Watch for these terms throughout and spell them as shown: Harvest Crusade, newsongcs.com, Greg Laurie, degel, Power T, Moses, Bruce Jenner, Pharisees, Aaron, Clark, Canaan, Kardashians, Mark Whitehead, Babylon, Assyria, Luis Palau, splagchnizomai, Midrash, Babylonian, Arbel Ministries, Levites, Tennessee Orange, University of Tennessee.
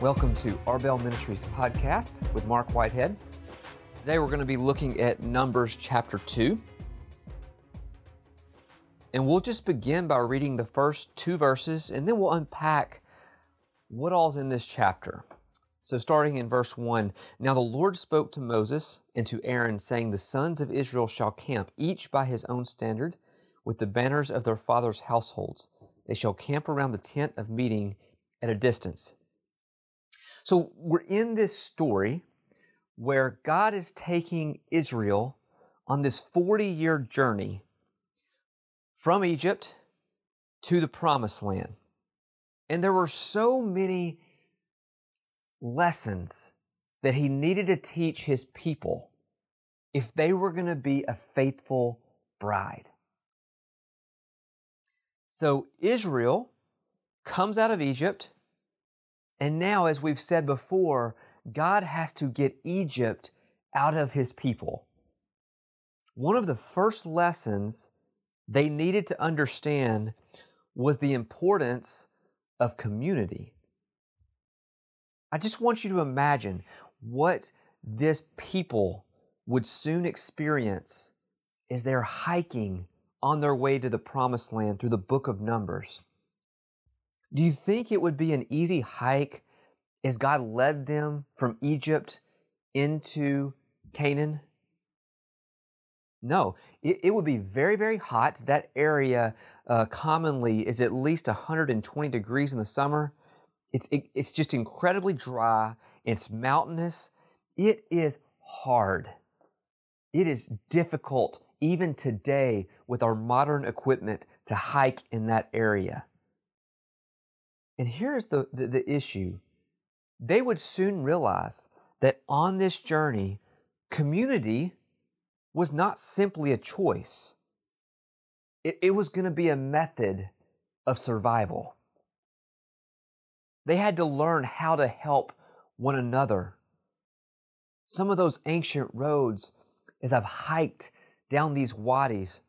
Welcome to Arbel Ministries podcast with Mark Whitehead. Today we're going to be looking at Numbers chapter 2. And we'll just begin by reading the first two verses, and then we'll unpack what all's in this chapter. So starting in verse 1, "Now the Lord spoke to Moses and to Aaron, saying, the sons of Israel shall camp, each by his own standard, with the banners of their fathers' households. They shall camp around the tent of meeting at a distance." So we're in this story where God is taking Israel on this 40-year journey from Egypt to the Promised Land. And there were so many lessons that he needed to teach his people if they were going to be a faithful bride. So Israel comes out of Egypt, and now, as we've said before, God has to get Egypt out of his people. One of the first lessons they needed to understand was the importance of community. I just want you to imagine what this people would soon experience as they're hiking on their way to the Promised Land through the book of Numbers. Do you think it would be an easy hike as God led them from Egypt into Canaan? No, it would be very, very hot. That area commonly is at least 120 degrees in the summer. It's just incredibly dry. It's mountainous. It is hard. It is difficult even today with our modern equipment to hike in that area. And here's the issue. They would soon realize that on this journey, community was not simply a choice. It was going to be a method of survival. They had to learn how to help one another. Some of those ancient roads, as I've hiked down these wadis,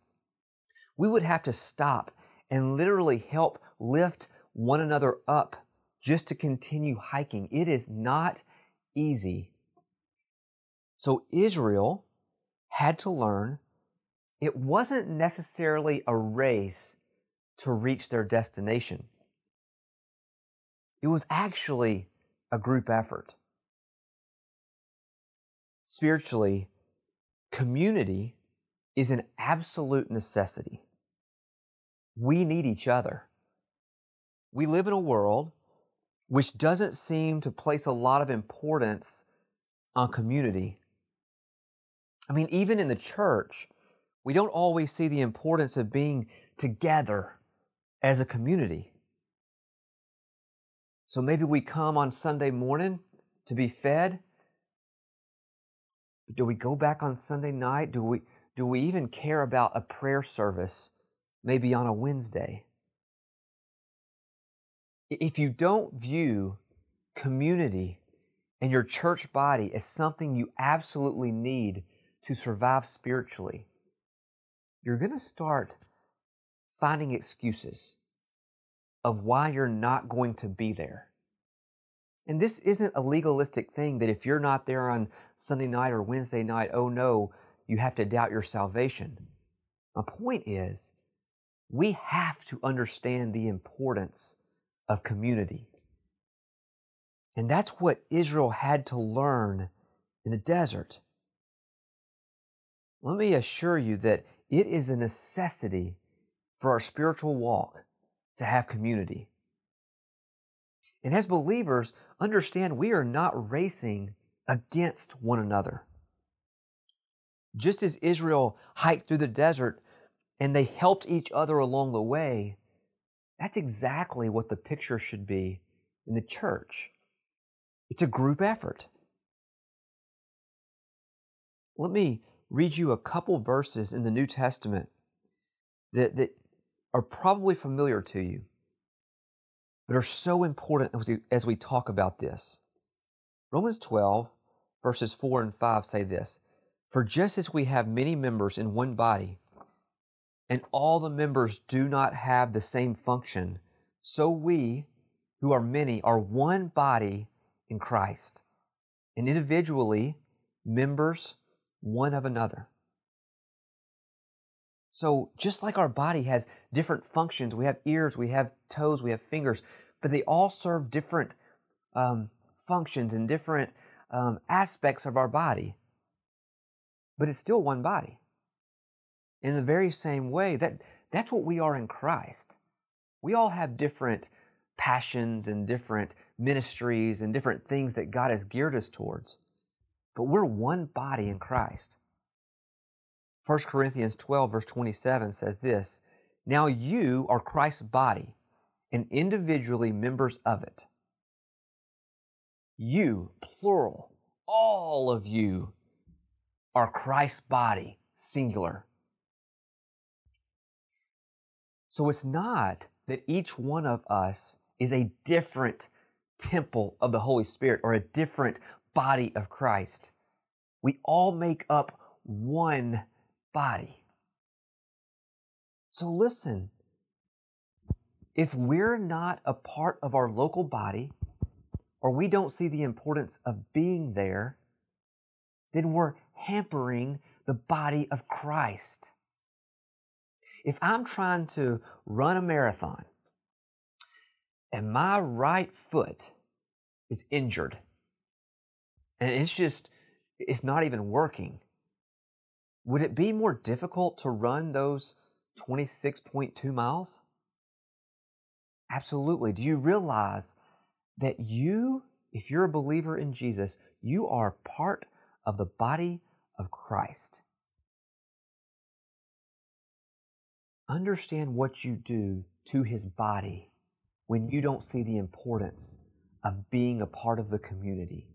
we would have to stop and literally help lift one another up just to continue hiking. It is not easy. So Israel had to learn it wasn't necessarily a race to reach their destination. It was actually a group effort. Spiritually, community is an absolute necessity. We need each other. We live in a world which doesn't seem to place a lot of importance on community. I mean, even in the church, we don't always see the importance of being together as a community. So maybe we come on Sunday morning to be fed. Do we go back on Sunday night? Do we even care about a prayer service maybe on a Wednesday? If you don't view community and your church body as something you absolutely need to survive spiritually, you're going to start finding excuses of why you're not going to be there. And this isn't a legalistic thing that if you're not there on Sunday night or Wednesday night, oh no, you have to doubt your salvation. My point is, we have to understand the importance of community. And that's what Israel had to learn in the desert. Let me assure you that it is a necessity for our spiritual walk to have community. And as believers, understand we are not racing against one another. Just as Israel hiked through the desert and they helped each other along the way, that's exactly what the picture should be in the church. It's a group effort. Let me read you a couple verses in the New Testament that are probably familiar to you. that are so important as we talk about this. Romans 12, verses 4 and 5 say this, "For just as we have many members in one body, and all the members do not have the same function, so we, who are many, are one body in Christ, and individually members one of another." So just like our body has different functions, we have ears, we have toes, we have fingers, but they all serve different functions and different aspects of our body. But it's still one body. In the very same way, that's what we are in Christ. We all have different passions and different ministries and different things that God has geared us towards. But we're one body in Christ. 1 Corinthians 12, verse 27 says this, "Now you are Christ's body, and individually members of it." You, plural, all of you are Christ's body, singular. So it's not that each one of us is a different temple of the Holy Spirit or a different body of Christ. We all make up one body. So listen, if we're not a part of our local body, or we don't see the importance of being there, then we're hampering the body of Christ. If I'm trying to run a marathon and my right foot is injured and it's not even working, would it be more difficult to run those 26.2 miles? Absolutely. Do you realize that you, if you're a believer in Jesus, you are part of the body of Christ? Understand what you do to His body when you don't see the importance of being a part of the community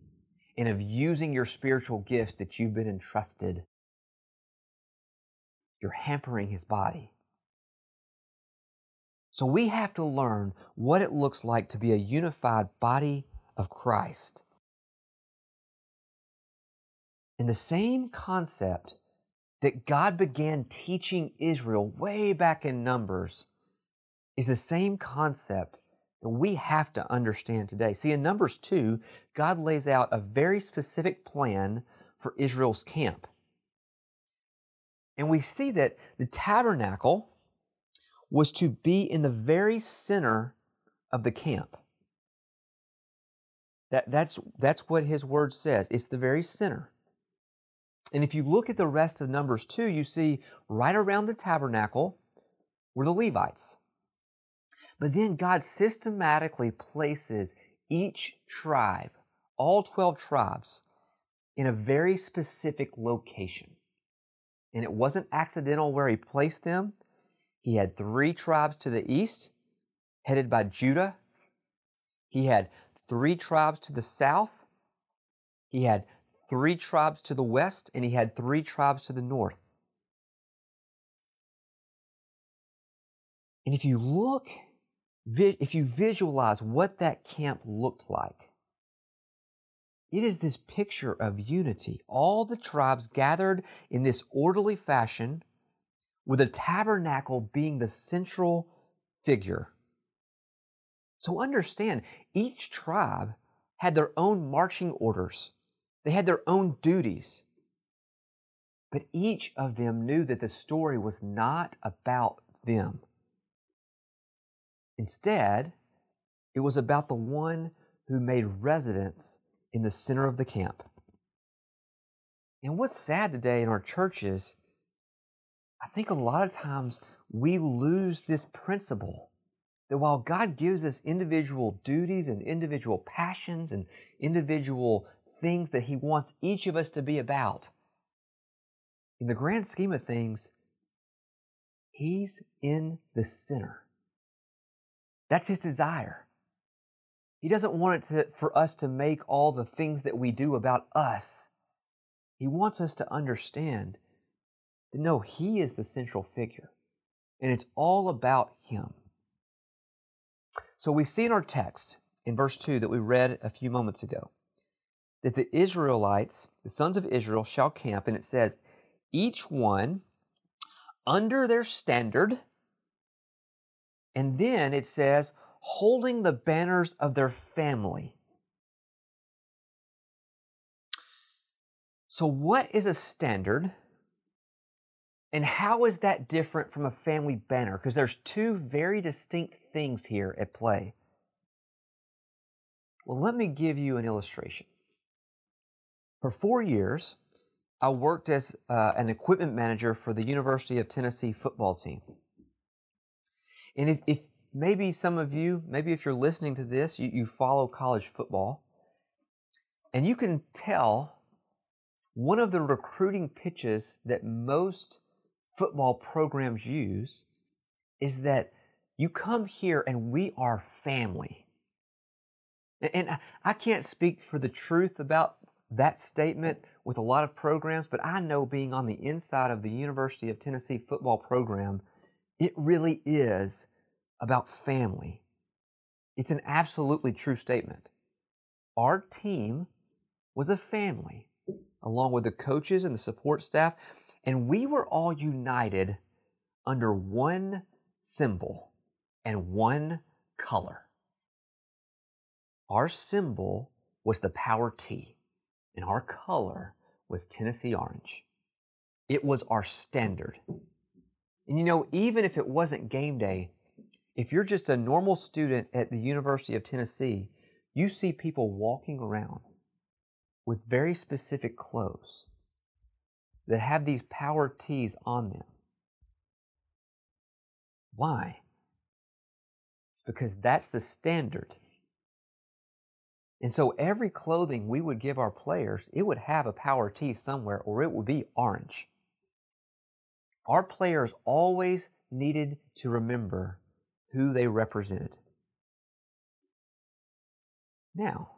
and of using your spiritual gifts that you've been entrusted. You're hampering His body. So we have to learn what it looks like to be a unified body of Christ. And the same concept that God began teaching Israel way back in Numbers is the same concept that we have to understand today. See, in Numbers 2, God lays out a very specific plan for Israel's camp. And we see that the tabernacle was to be in the very center of the camp. That's what His word says. It's the very center. And if you look at the rest of Numbers 2, you see right around the tabernacle were the Levites. But then God systematically places each tribe, all 12 tribes, in a very specific location. And it wasn't accidental where He placed them. He had 3 tribes to the east, headed by Judah. He had 3 tribes to the south. He had 3 tribes to the west, and He had 3 tribes to the north. And if you visualize what that camp looked like, it is this picture of unity. All the tribes gathered in this orderly fashion, with the tabernacle being the central figure. So understand, each tribe had their own marching orders. They had their own duties. But each of them knew that the story was not about them. Instead, it was about the one who made residence in the center of the camp. And what's sad today in our churches, I think a lot of times we lose this principle that while God gives us individual duties and individual passions and individual things that He wants each of us to be about, in the grand scheme of things, He's in the center. That's His desire. He doesn't want it for us to make all the things that we do about us. He wants us to understand that, no, He is the central figure, and it's all about Him. So we see in our text, in verse 2 that we read a few moments ago, that the Israelites, the sons of Israel, shall camp, and it says, each one under their standard, and then it says, holding the banners of their family. So what is a standard, and how is that different from a family banner? Because there's two very distinct things here at play. Well, let me give you an illustration. For 4 years, I worked as an equipment manager for the University of Tennessee football team. And if maybe some of you, maybe if you're listening to this, you follow college football, and you can tell one of the recruiting pitches that most football programs use is that you come here and we are family. And I can't speak for the truth about that statement with a lot of programs, but I know being on the inside of the University of Tennessee football program, it really is about family. It's an absolutely true statement. Our team was a family, along with the coaches and the support staff, and we were all united under one symbol and one color. Our symbol was the Power T, and our color was Tennessee Orange. It was our standard. And you know, even if it wasn't game day, if you're just a normal student at the University of Tennessee, you see people walking around with very specific clothes that have these Power T's on them. Why? It's because that's the standard. And so every clothing we would give our players, it would have a Power T somewhere, or it would be orange. Our players always needed to remember who they represented. Now,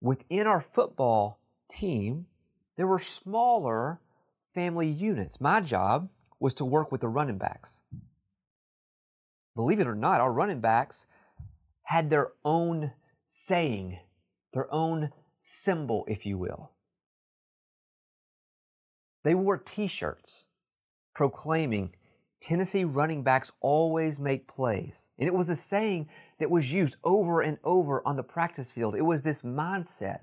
within our football team, there were smaller family units. My job was to work with the running backs. Believe it or not, our running backs had their own saying, their own symbol, if you will. They wore T-shirts proclaiming, Tennessee running backs always make plays. And it was a saying that was used over and over on the practice field. It was this mindset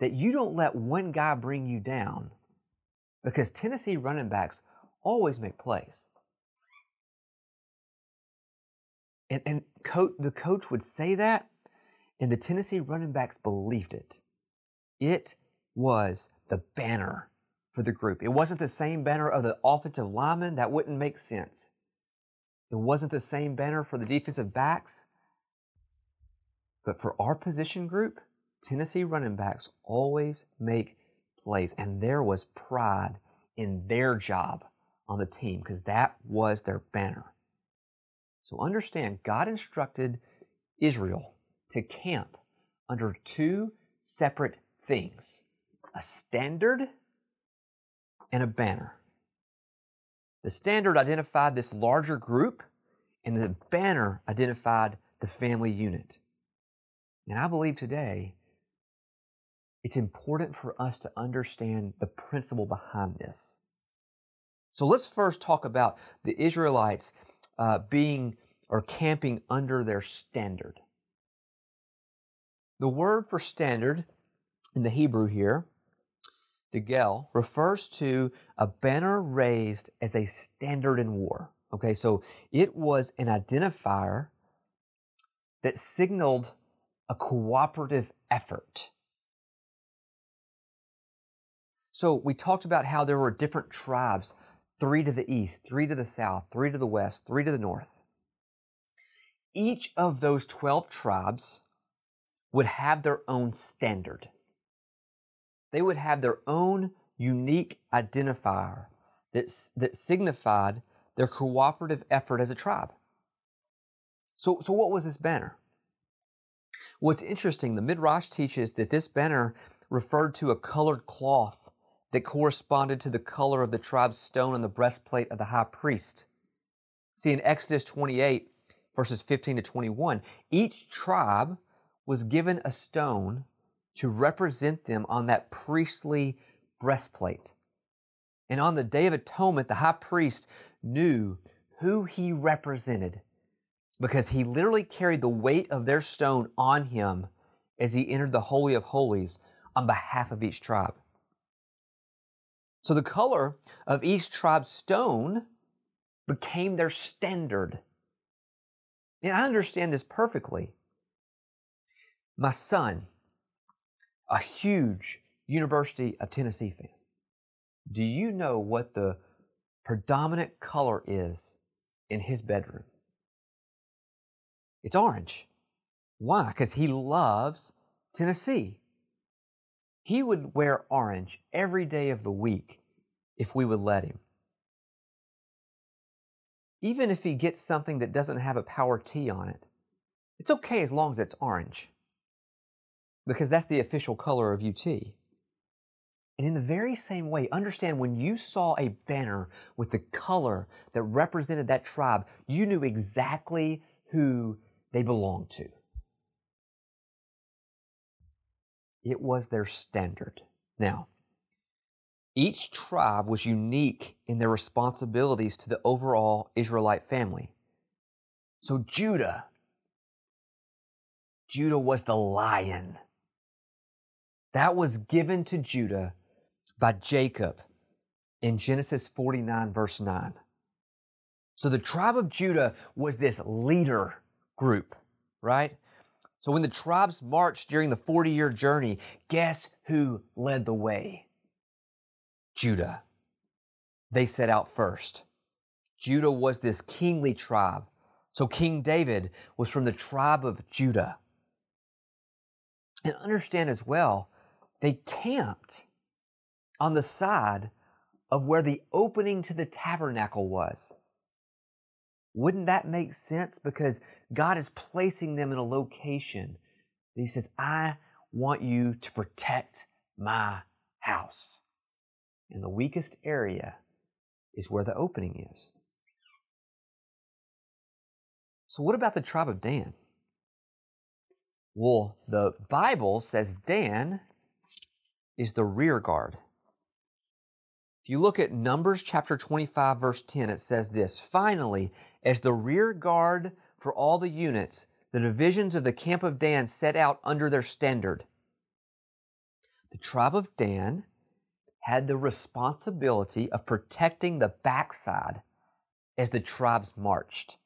that you don't let one guy bring you down, because Tennessee running backs always make plays. And the coach would say that, and the Tennessee running backs believed it. It was the banner for the group. It wasn't the same banner of the offensive linemen. That wouldn't make sense. It wasn't the same banner for the defensive backs. But for our position group, Tennessee running backs always make plays. And there was pride in their job on the team, because that was their banner. So understand, God instructed Israel to camp under two separate things: a standard and a banner. The standard identified this larger group, and the banner identified the family unit. And I believe today it's important for us to understand the principle behind this. So let's first talk about the Israelites being or camping under their standard. The word for standard in the Hebrew here, degel, refers to a banner raised as a standard in war. Okay, so it was an identifier that signaled a cooperative effort. So we talked about how there were different tribes, 3 to the east, 3 to the south, 3 to the west, 3 to the north. Each of those 12 tribes would have their own standard. They would have their own unique identifier that signified their cooperative effort as a tribe. So what was this banner? Well, it's interesting. The Midrash teaches that this banner referred to a colored cloth that corresponded to the color of the tribe's stone on the breastplate of the high priest. See, in Exodus 28, verses 15 to 21, each tribe was given a stone to represent them on that priestly breastplate. And on the Day of Atonement, the high priest knew who he represented because he literally carried the weight of their stone on him as he entered the Holy of Holies on behalf of each tribe. So the color of each tribe's stone became their standard. And I understand this perfectly. My son, a huge University of Tennessee fan, do you know what the predominant color is in his bedroom? It's orange. Why? Because he loves Tennessee. He would wear orange every day of the week if we would let him. Even if he gets something that doesn't have a Power T on it, it's okay as long as it's orange, because that's the official color of UT. And in the very same way, understand when you saw a banner with the color that represented that tribe, you knew exactly who they belonged to. It was their standard. Now, each tribe was unique in their responsibilities to the overall Israelite family. So Judah was the lion. That was given to Judah by Jacob in Genesis 49, verse 9. So the tribe of Judah was this leader group, right? So when the tribes marched during the 40-year journey, guess who led the way? Judah. They set out first. Judah was this kingly tribe. So King David was from the tribe of Judah. And understand as well, they camped on the side of where the opening to the tabernacle was. Wouldn't that make sense? Because God is placing them in a location that He says, I want you to protect my house. And the weakest area is where the opening is. So what about the tribe of Dan? Well, the Bible says Dan is the rear guard. If you look at Numbers chapter 25, verse 10, it says this, "Finally, as the rear guard for all the units, the divisions of the camp of Dan set out under their standard." The tribe of Dan had the responsibility of protecting the backside as the tribes marched.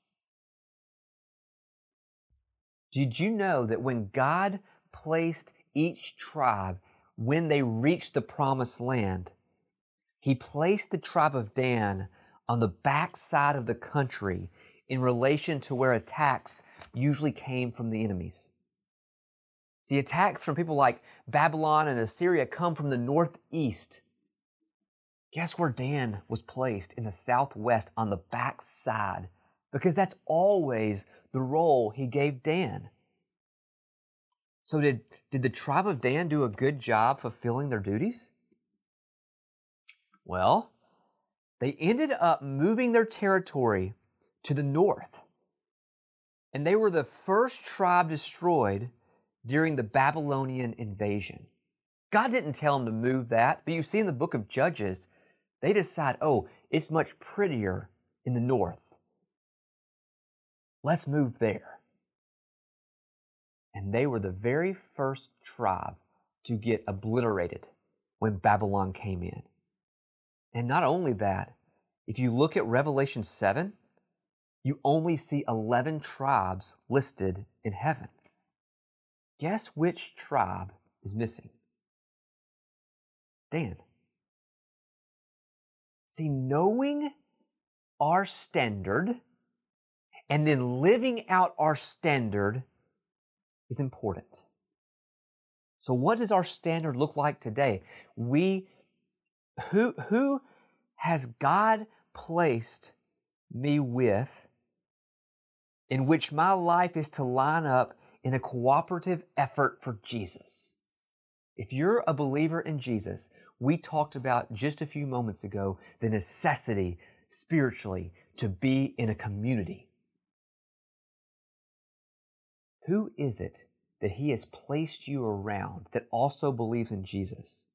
Did you know that when God placed each tribe, when they reached the promised land, He placed the tribe of Dan on the backside of the country in relation to where attacks usually came from the enemies. See, attacks from people like Babylon and Assyria come from the northeast. Guess where Dan was placed? In the southwest on the backside, because that's always the role He gave Dan. So did the tribe of Dan do a good job fulfilling their duties? Well, they ended up moving their territory to the north, and they were the first tribe destroyed during the Babylonian invasion. God didn't tell them to move that, but you see in the book of Judges, they decide, oh, it's much prettier in the north. Let's move there. And they were the very first tribe to get obliterated when Babylon came in. And not only that, if you look at Revelation 7, you only see 11 tribes listed in heaven. Guess which tribe is missing? Dan. See, knowing our standard and then living out our standard is important. So what does our standard look like today? Who has God placed me with in which my life is to line up in a cooperative effort for Jesus? If you're a believer in Jesus, we talked about just a few moments ago the necessity spiritually to be in a community. Who is it that he has placed you around that also believes in Jesus?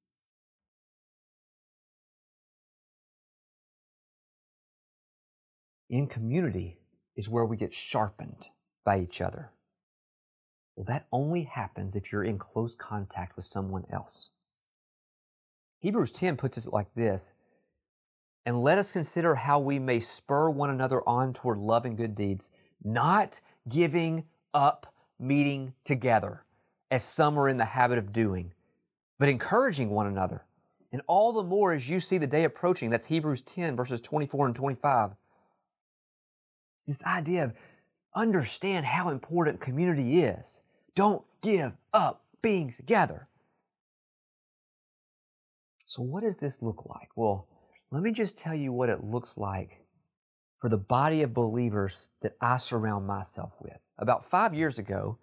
In community is where we get sharpened by each other. Well, that only happens if you're in close contact with someone else. Hebrews 10 puts it like this, "And let us consider how we may spur one another on toward love and good deeds, not giving up meeting together, as some are in the habit of doing, but encouraging one another. And all the more as you see the day approaching." That's Hebrews 10, verses 24 and 25. It's this idea of understand how important community is. Don't give up being together. So what does this look like? Well, let me just tell you what it looks like for the body of believers that I surround myself with. About 5 years ago,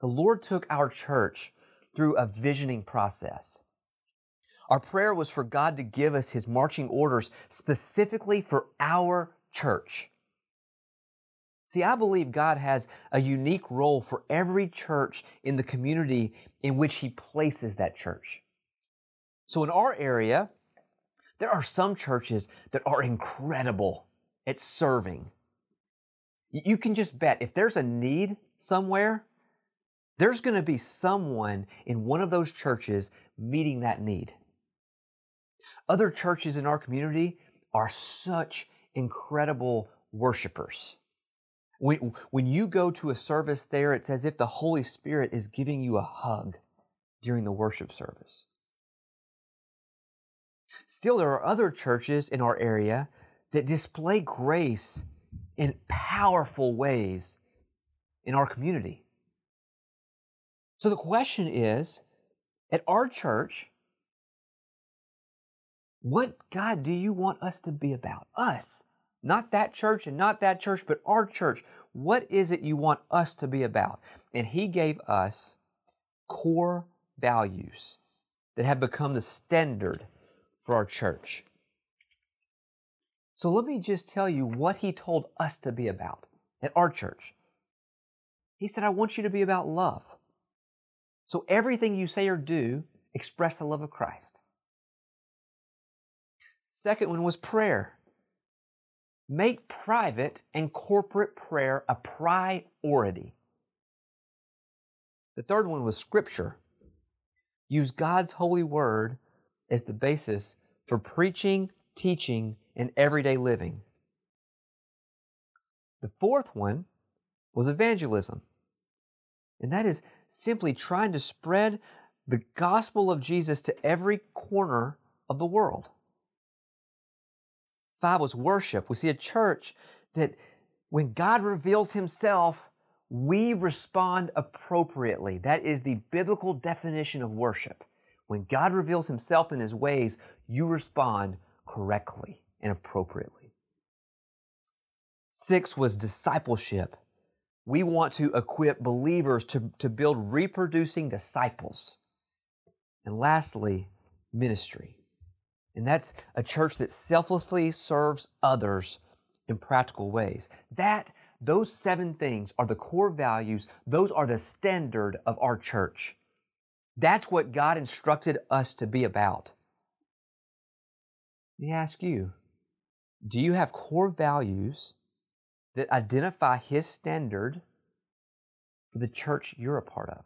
the Lord took our church through a visioning process. Our prayer was for God to give us His marching orders specifically for our church. See, I believe God has a unique role for every church in the community in which He places that church. So in our area, there are some churches that are incredible at serving. You can just bet if there's a need somewhere, there's going to be someone in one of those churches meeting that need. Other churches in our community are such incredible worshipers. When you go to a service there, it's as if the Holy Spirit is giving you a hug during the worship service. Still, there are other churches in our area that display grace in powerful ways in our community. So the question is, at our church, what, God, do you want us to be about? Us. Not that church and not that church, but our church. What is it you want us to be about? And He gave us core values that have become the standard for our church. So let me just tell you what He told us to be about at our church. He said, "I want you to be about love. So everything you say or do, express the love of Christ." Second one was prayer. Make private and corporate prayer a priority. The third one was Scripture. Use God's holy word as the basis for preaching, teaching, and everyday living. The fourth one was evangelism. And that is simply trying to spread the gospel of Jesus to every corner of the world. Five was worship. We see a church that when God reveals Himself, we respond appropriately. That is the biblical definition of worship. When God reveals Himself in His ways, you respond correctly and appropriately. Six was discipleship. We want to equip believers to build reproducing disciples. And lastly, ministry. And that's a church that selflessly serves others in practical ways. Those seven things are the core values. Those are the standard of our church. That's what God instructed us to be about. Let me ask you, do you have core values that identify His standard for the church you're a part of?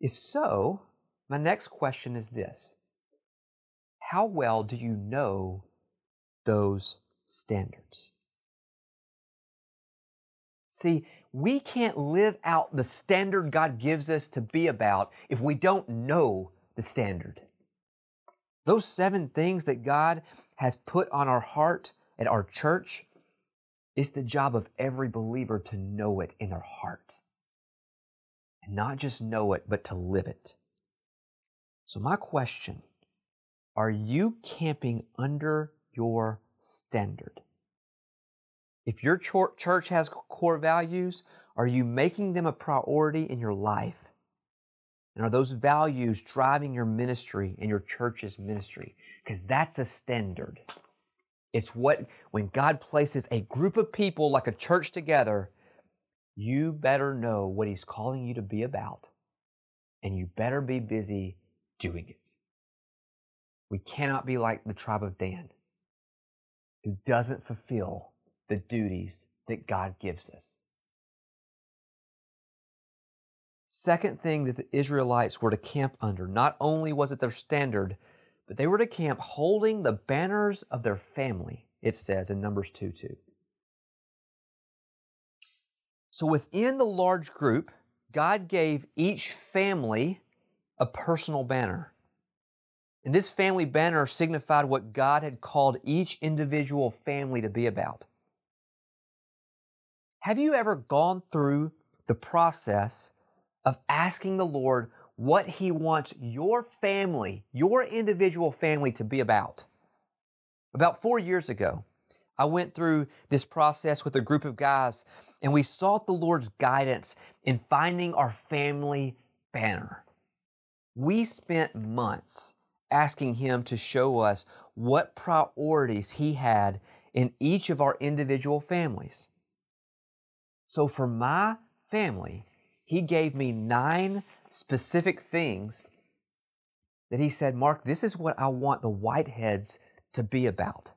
If so, my next question is this: how well do you know those standards? See, we can't live out the standard God gives us to be about if we don't know the standard. Those seven things that God has put on our heart at our church, it's the job of every believer to know it in their heart. And not just know it, but to live it. So my question, are you camping under your standard? If your church has core values, are you making them a priority in your life? And are those values driving your ministry and your church's ministry? Because that's a standard. It's what, when God places a group of people like a church together, you better know what He's calling you to be about, and you better be busy doing it. We cannot be like the tribe of Dan, who doesn't fulfill the duties that God gives us. Second thing that the Israelites were to camp under, not only was it their standard, but they were to camp holding the banners of their family, it says in Numbers 2:2. So within the large group, God gave each family a personal banner. And this family banner signified what God had called each individual family to be about. Have you ever gone through the process of asking the Lord what He wants your family, your individual family, to be about? About 4 years ago, I went through this process with a group of guys, and we sought the Lord's guidance in finding our family banner. We spent months asking Him to show us what priorities He had in each of our individual families. So for my family, He gave me 9 specific things that He said, Mark, this is what I want the Whiteheads to be about.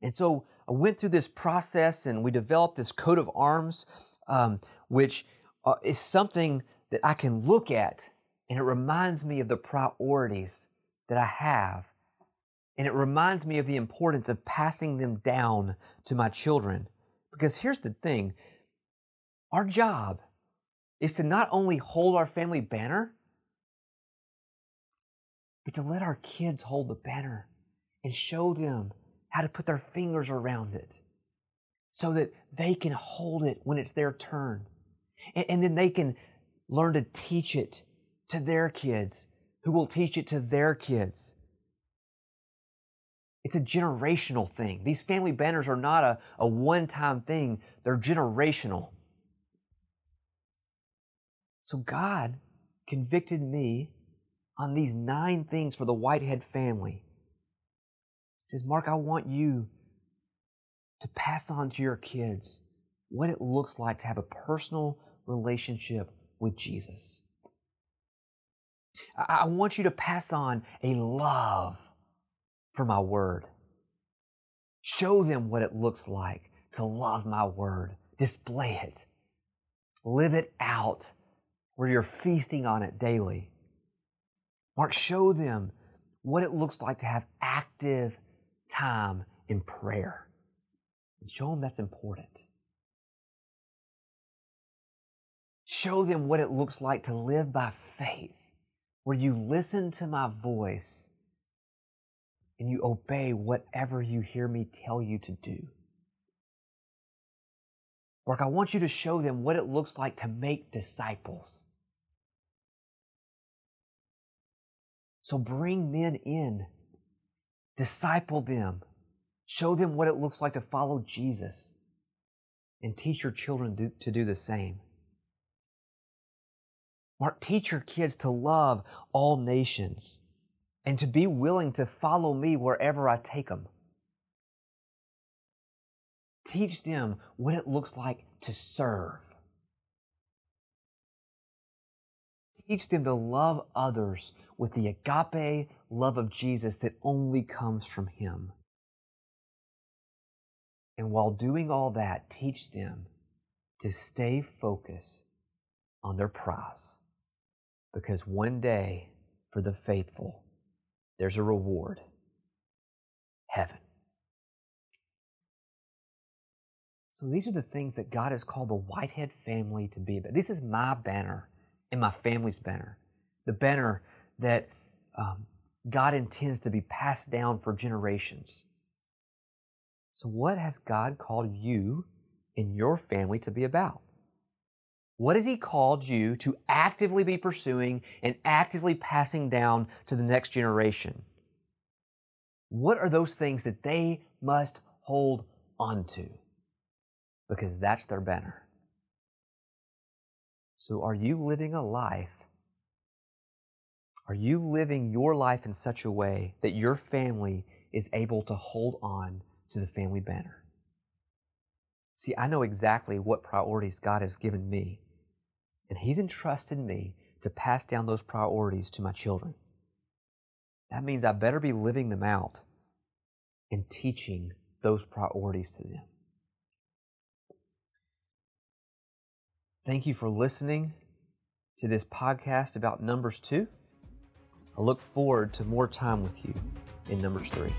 And so I went through this process, and we developed this coat of arms, which is something that I can look at, and it reminds me of the priorities that I have. And it reminds me of the importance of passing them down to my children. Because here's the thing, our job is to not only hold our family banner, but to let our kids hold the banner and show them how to put their fingers around it so that they can hold it when it's their turn. And then they can learn to teach it to their kids, who will teach it to their kids. It's a generational thing. These family banners are not a one-time thing. They're generational. So God convicted me on these 9 things for the Whitehead family. He says, Mark, I want you to pass on to your kids what it looks like to have a personal relationship with Jesus. I want you to pass on a love for my word. Show them what it looks like to love my word. Display it. Live it out where you're feasting on it daily. Mark, show them what it looks like to have active time in prayer. And show them that's important. Show them what it looks like to live by faith, where you listen to my voice and you obey whatever you hear me tell you to do. Mark, I want you to show them what it looks like to make disciples. So bring men in, disciple them, show them what it looks like to follow Jesus, and teach your children to do the same. Mark, teach your kids to love all nations and to be willing to follow me wherever I take them. Teach them what it looks like to serve. Teach them to love others with the agape love of Jesus that only comes from Him. And while doing all that, teach them to stay focused on their prize. Because one day, for the faithful, there's a reward, heaven. So these are the things that God has called the Whitehead family to be about. This is my banner and my family's banner, the banner that God intends to be passed down for generations. So what has God called you and your family to be about? What has He called you to actively be pursuing and actively passing down to the next generation? What are those things that they must hold onto? Because that's their banner. So are you living a life? Are you living your life in such a way that your family is able to hold on to the family banner. See, I know exactly what priorities God has given me, and He's entrusted me to pass down those priorities to my children. That means I better be living them out and teaching those priorities to them. Thank you for listening to this podcast about Numbers 2. I look forward to more time with you in Numbers 3.